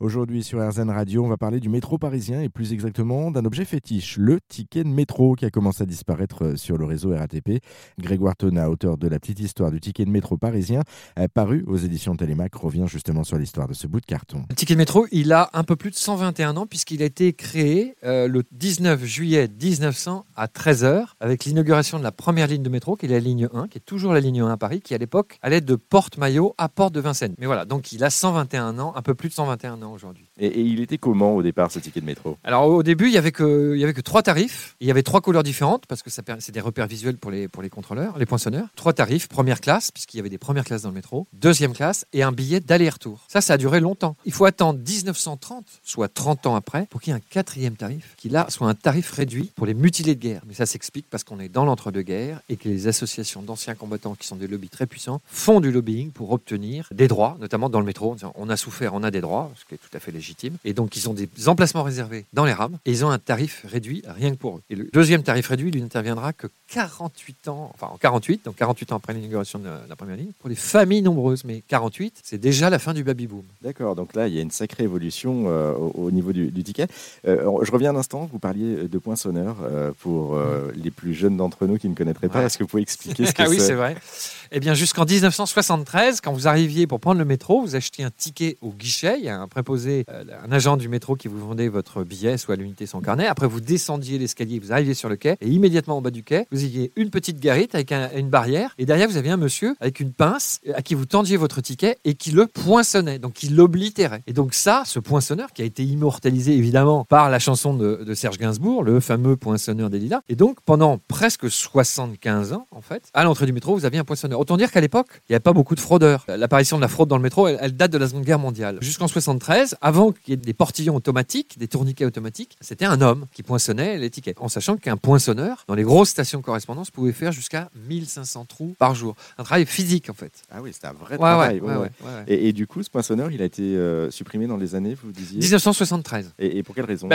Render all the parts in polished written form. Aujourd'hui sur AirZen Radio, on va parler du métro parisien et plus exactement d'un objet fétiche, le ticket de métro qui a commencé à disparaître sur le réseau RATP. Grégoire Thonnat, auteur de La petite histoire du ticket de métro parisien, paru aux éditions Télémac, revient justement sur l'histoire de ce bout de carton. Le ticket de métro, il a un peu plus de 121 ans puisqu'il a été créé le 19 juillet 1900 à 13h avec l'inauguration de la première ligne de métro qui est la ligne 1, qui est toujours la ligne 1 à Paris, qui à l'époque allait de Porte Maillot à Porte de Vincennes. Mais voilà, donc il a 121 ans, un peu plus de 121 ans. Aujourd'hui. Et il était comment au départ ce ticket de métro ? Alors au début, il y avait que 3 tarifs, il y avait 3 couleurs différentes parce que ça, c'est des repères visuels pour les contrôleurs, les poinçonneurs. 3 tarifs, première classe puisqu'il y avait des premières classes dans le métro, deuxième classe et un billet d'aller-retour. Ça a duré longtemps. Il faut attendre 1930, soit 30 ans après, pour qu'il y ait un quatrième tarif qui là soit un tarif réduit pour les mutilés de guerre. Mais ça s'explique parce qu'on est dans l'entre-deux-guerres et que les associations d'anciens combattants qui sont des lobbies très puissants font du lobbying pour obtenir des droits, notamment dans le métro. On a souffert, on a des droits, ce qui est tout à fait légitime. Et donc, ils ont des emplacements réservés dans les rames et ils ont un tarif réduit rien que pour eux. Et le deuxième tarif réduit, il n'interviendra que 48 ans après l'inauguration de la première ligne, pour les familles nombreuses. Mais 48, c'est déjà la fin du baby-boom. D'accord, donc là, il y a une sacrée évolution au niveau du ticket. Je reviens un instant, vous parliez de poinçonneur pour les plus jeunes d'entre nous qui ne connaîtraient pas. Ouais. Est-ce que vous pouvez expliquer ce que c'est ? Ah oui, c'est vrai. Eh bien, jusqu'en 1973, quand vous arriviez pour prendre le métro, vous achetiez un ticket au guichet. Il y a un préposé, un agent du métro qui vous vendait votre billet, soit l'unité, son carnet. Après, vous descendiez l'escalier, vous arriviez sur le quai et immédiatement en bas du quai, vous aviez une petite guérite avec une barrière et derrière, vous aviez un monsieur avec une pince à qui vous tendiez votre ticket et qui le poinçonnait, donc qui l'oblitérait. Et donc ça, ce poinçonneur qui a été immortalisé évidemment par la chanson de Serge Gainsbourg, le fameux poinçonneur des lilas. Et donc, pendant presque 75 ans, en fait, à l'entrée du métro, vous aviez un poinçonneur. Autant dire qu'à l'époque, il n'y avait pas beaucoup de fraudeurs. L'apparition de la fraude dans le métro, elle date de la Seconde Guerre mondiale. Jusqu'en 73, avant qu'il y ait des portillons automatiques, des tourniquets automatiques, c'était un homme qui poinçonnait les tickets. En sachant qu'un poinçonneur, dans les grosses stations correspondances, pouvait faire jusqu'à 1500 trous par jour. Un travail physique, en fait. Ah oui, c'était un vrai travail. Ouais. Et du coup, ce poinçonneur, il a été supprimé dans les années, vous disiez 1973. Et pour quelle raison ?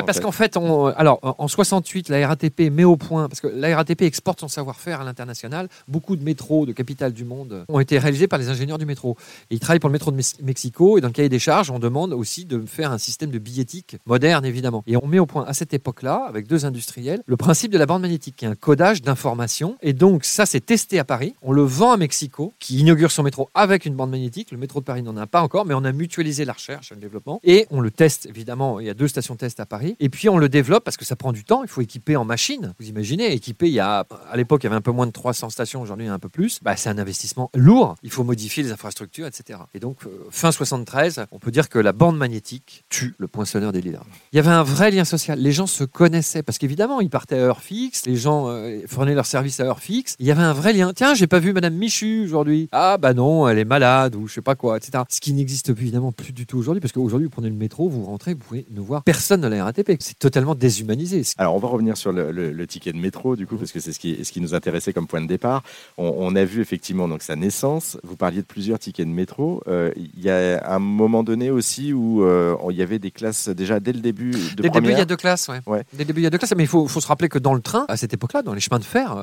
En 68, la RATP met au point, parce que la RATP exporte son savoir-faire à l'international. Beaucoup de métros, de capitales du monde ont été réalisés par les ingénieurs du métro. Et ils travaillent pour le métro de Mexico et dans le cahier des charges, on demande aussi de faire un système de billettique moderne, évidemment. Et on met au point à cette époque-là, avec 2 industriels, le principe de la bande magnétique, qui est un codage d'informations. Et donc, ça, c'est testé à Paris. On le vend à Mexico, qui inaugure son métro avec une bande magnétique. Le métro de Paris n'en a pas encore, mais on a mutualisé la recherche et le développement. Et on le teste, évidemment. Il y a 2 stations test à Paris. Et puis, on le développe parce que ça prend du temps. Il faut équiper en machines. Vous imaginez, équiper, à l'époque, il y avait un peu moins de 300 stations. Aujourd'hui, il y en a un peu plus. C'est un investissement lourd. Il faut modifier les infrastructures, etc. Et donc, fin 73, on peut dire que la bande magnétique tue le poinçonneur des lilas. Il y avait un vrai lien social. Les gens se connaissaient parce qu'évidemment, ils partaient à heure fixe. Les gens fournissaient leur service à heure fixe. Il y avait un vrai lien. Tiens, j'ai pas vu Madame Michu aujourd'hui. Ah bah non, elle est malade ou je sais pas quoi, etc. Ce qui n'existe évidemment plus du tout aujourd'hui parce qu'aujourd'hui, vous prenez le métro, vous rentrez, vous pouvez ne voir personne dans la RATP. C'est totalement déshumanisé. Alors, on va revenir sur le ticket de métro du coup parce que c'est ce qui nous intéressait comme point de départ. On a vu effectivement donc sa naissance. Vous parliez de plusieurs tickets de métro. Il y a un moment donné aussi où il y avait des classes déjà dès le début de première. Dès le début, il y a 2 classes, ouais. Dès le début, il y a 2 classes. Mais il faut se rappeler que dans le train, à cette époque-là, dans les chemins de fer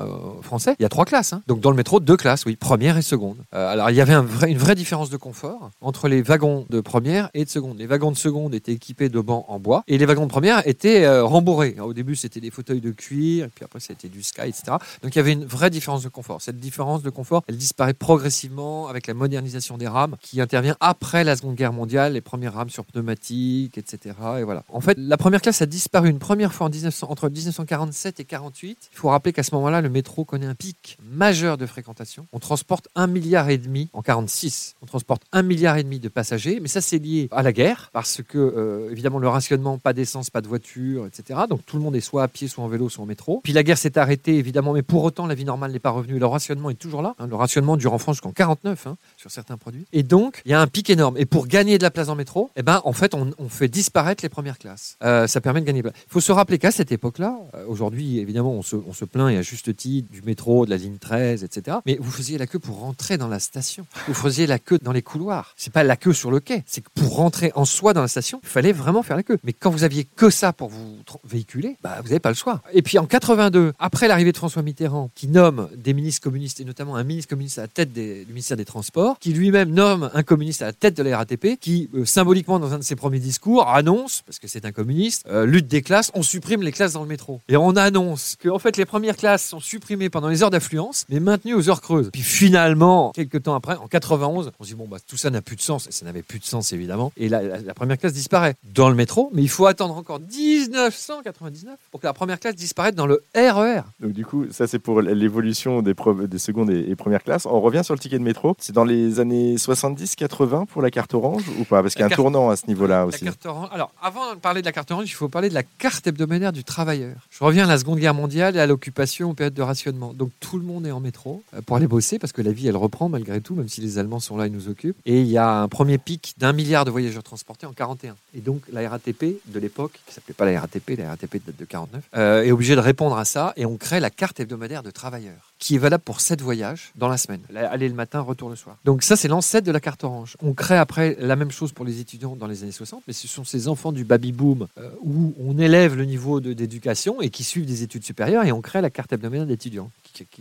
français, il y a 3 classes. Donc dans le métro, 2 classes, oui, première et seconde. Alors il y avait une vraie différence de confort entre les wagons de première et de seconde. Les wagons de seconde étaient équipés de bancs en bois et les wagons de première étaient rembourrés. Alors, au début, c'était des fauteuils de cuir, et puis après, c'était du sky, etc. Donc il y avait une vraie différence de confort. Cette différence de confort, elle disparaît progressivement avec la modernisation des rames qui intervient après la Seconde Guerre mondiale, les premières rames sur pneumatiques, etc. Et voilà. En fait, la première classe a disparu une première fois entre 1947 et 1948. Il faut rappeler qu'à ce moment-là, le métro connaît un pic majeur de fréquentation. On transporte 1,5 milliard en 1946. On transporte 1,5 milliard de passagers, mais ça, c'est lié à la guerre parce que, évidemment, le rationnement, pas d'essence, pas de voiture, etc. Donc, tout le monde est soit à pied, soit en vélo, soit en métro. Puis, la guerre s'est arrêtée, évidemment, mais pour autant, la vie normale n'est pas revenue. Le rationnement est toujours là. Le rationnement dure en France jusqu'en 1949 sur certains produits. Et donc, il y a un pic énorme. Et pour gagner de la place en métro, en fait, on fait disparaître les premières classes. Ça permet de gagner de la place. Il faut se rappeler qu'à cette époque-là, aujourd'hui, évidemment, on se plaint, et à juste titre, du métro, de la ligne 13, etc. Mais vous faisiez la queue pour rentrer dans la station. Vous faisiez la queue dans les couloirs. C'est pas la queue sur le quai. C'est que pour rentrer en soi dans la station, il fallait vraiment faire la queue. Mais quand vous aviez que ça pour vous véhiculer, vous n'avez pas le choix. Et puis en 82, après l'arrivée de François Mitterrand, qui nomme des ministres communistes, et notamment un ministre communiste à la tête du ministère des Transports, qui lui-même nomme un communiste à la tête de la RATP, qui symboliquement ironiquement, dans un de ses premiers discours, annonce, parce que c'est un communiste, lutte des classes, on supprime les classes dans le métro. Et on annonce que, en fait, les premières classes sont supprimées pendant les heures d'affluence, mais maintenues aux heures creuses. Puis finalement, quelques temps après, en 91, on se dit, bon, bah, tout ça n'a plus de sens. Et ça n'avait plus de sens, évidemment. Et la première classe disparaît dans le métro, mais il faut attendre encore 1999 pour que la première classe disparaisse dans le RER. Donc, du coup, ça, c'est pour l'évolution des secondes et premières classes. On revient sur le ticket de métro. C'est dans les années 70-80 pour la carte orange ou pas? Parce qu'il y a un tournant à ce niveau-là aussi. Alors, avant de parler de la carte orange, il faut parler de la carte hebdomadaire du travailleur. Je reviens à la Seconde Guerre mondiale et à l'occupation en période de rationnement. Donc, tout le monde est en métro pour aller bosser parce que la vie, elle reprend malgré tout, même si les Allemands sont là et nous occupent. Et il y a un premier pic d'1 milliard de voyageurs transportés en 41. Et donc, la RATP de l'époque, qui ne s'appelait pas la RATP date de 49, est obligée de répondre à ça et on crée la carte hebdomadaire de travailleur qui est valable pour 7 voyages dans la semaine. Aller le matin, retour le soir. Donc ça, c'est l'ancêtre de la carte orange. On crée après la même chose pour les étudiants dans les années 60, mais ce sont ces enfants du baby-boom où on élève le niveau d'éducation et qui suivent des études supérieures et on crée la carte hebdomadaire d'étudiants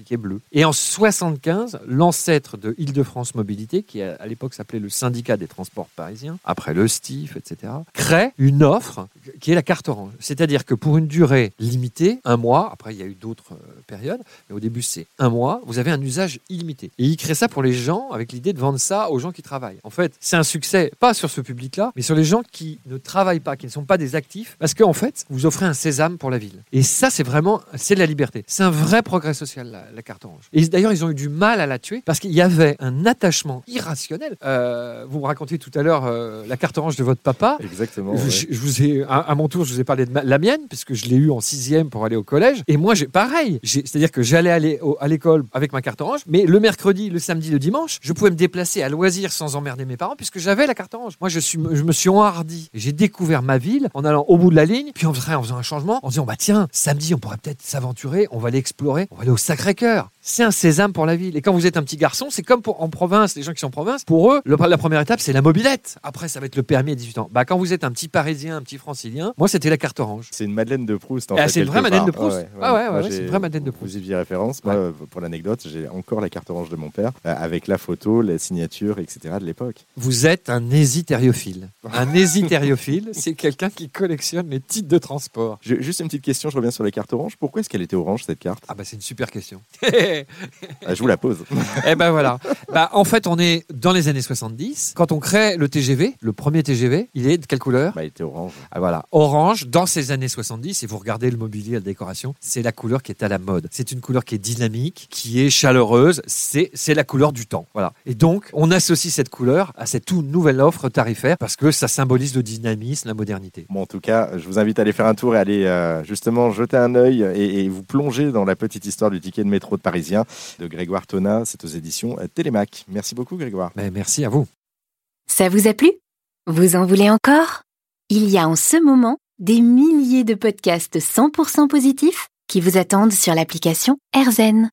qui est bleue. Et en 75, l'ancêtre de Île-de-France Mobilité, qui à l'époque s'appelait le syndicat des transports parisiens, après le STIF, etc., crée une offre qui est la carte orange. C'est-à-dire que pour une durée limitée, 1 mois, après il y a eu d'autres périodes, mais au début c'est 1 mois, vous avez un usage illimité. Et il crée ça pour les gens avec l'idée de vendre ça aux gens qui travaillent. En fait, c'est un succès, pas sur ce public-là, mais sur les gens qui ne travaillent pas, qui ne sont pas des actifs, parce qu'en fait, vous offrez un sésame pour la ville. Et ça, c'est de la liberté. C'est un vrai progrès social, la carte orange. Et d'ailleurs, ils ont eu du mal à la tuer parce qu'il y avait un attachement irrationnel. Vous me racontiez tout à l'heure la carte orange de votre papa. Exactement. Je vous ai, à mon tour, je vous ai parlé de la mienne, puisque je l'ai eu en 6e pour aller au collège. Et moi, pareil. C'est-à-dire que j'allais aller à l'école avec ma carte orange, mais le mercredi, le samedi, le dimanche, je pouvais me déplacer à loisir sans emmerder mes parents, puisque j'avais la carte orange. Moi, je me suis enhardi. J'ai découvert ma ville en allant au bout de la ligne, puis en faisant un changement, en disant, bah tiens, samedi, on pourrait peut-être s'aventurer, on va aller explorer, on va aller au Sacré-Cœur. C'est un sésame pour la ville. Et quand vous êtes un petit garçon, c'est comme en province, les gens qui sont en province, pour eux, la première étape, c'est la mobilette. Après, ça va être le permis à 18 ans. Bah, quand vous êtes un petit Parisien, un petit Francilien, moi, c'était la carte orange. C'est une Madeleine de Proust, en fait. C'est une vraie Madeleine de Proust. Ouais, c'est une vraie Madeleine de Proust. Vous y avez référence. Moi, pour l'anecdote, j'ai encore la carte orange de mon père, avec la photo, la signature, etc. de l'époque. Vous êtes un hésitériophile. Un hésitériophile, c'est quelqu'un qui collectionne les titres de transport. Juste une petite question, je reviens sur la carte orange. Pourquoi est-ce qu'elle était orange, cette carte ? Ah, bah, c'est une super question. Je vous la pose. Eh ben voilà. Bah, en fait, on est dans les années 70. Quand on crée le TGV, le premier TGV, il est de quelle couleur ? Bah, il était orange. Ah, voilà. Orange, dans ces années 70, et vous regardez le mobilier, la décoration, c'est la couleur qui est à la mode. C'est une couleur qui est dynamique, qui est chaleureuse. C'est la couleur du temps. Voilà. Et donc, on associe cette couleur à cette toute nouvelle offre tarifaire parce que ça symbolise le dynamisme, la modernité. Bon, en tout cas, je vous invite à aller faire un tour et aller justement jeter un œil et vous plonger dans la petite histoire du ticket de métro de Paris. De Grégoire Thonnat, c'est aux éditions Télémac. Merci beaucoup Grégoire. Mais merci à vous. Ça vous a plu ? Vous en voulez encore ? Il y a en ce moment des milliers de podcasts 100% positifs qui vous attendent sur l'application AirZen.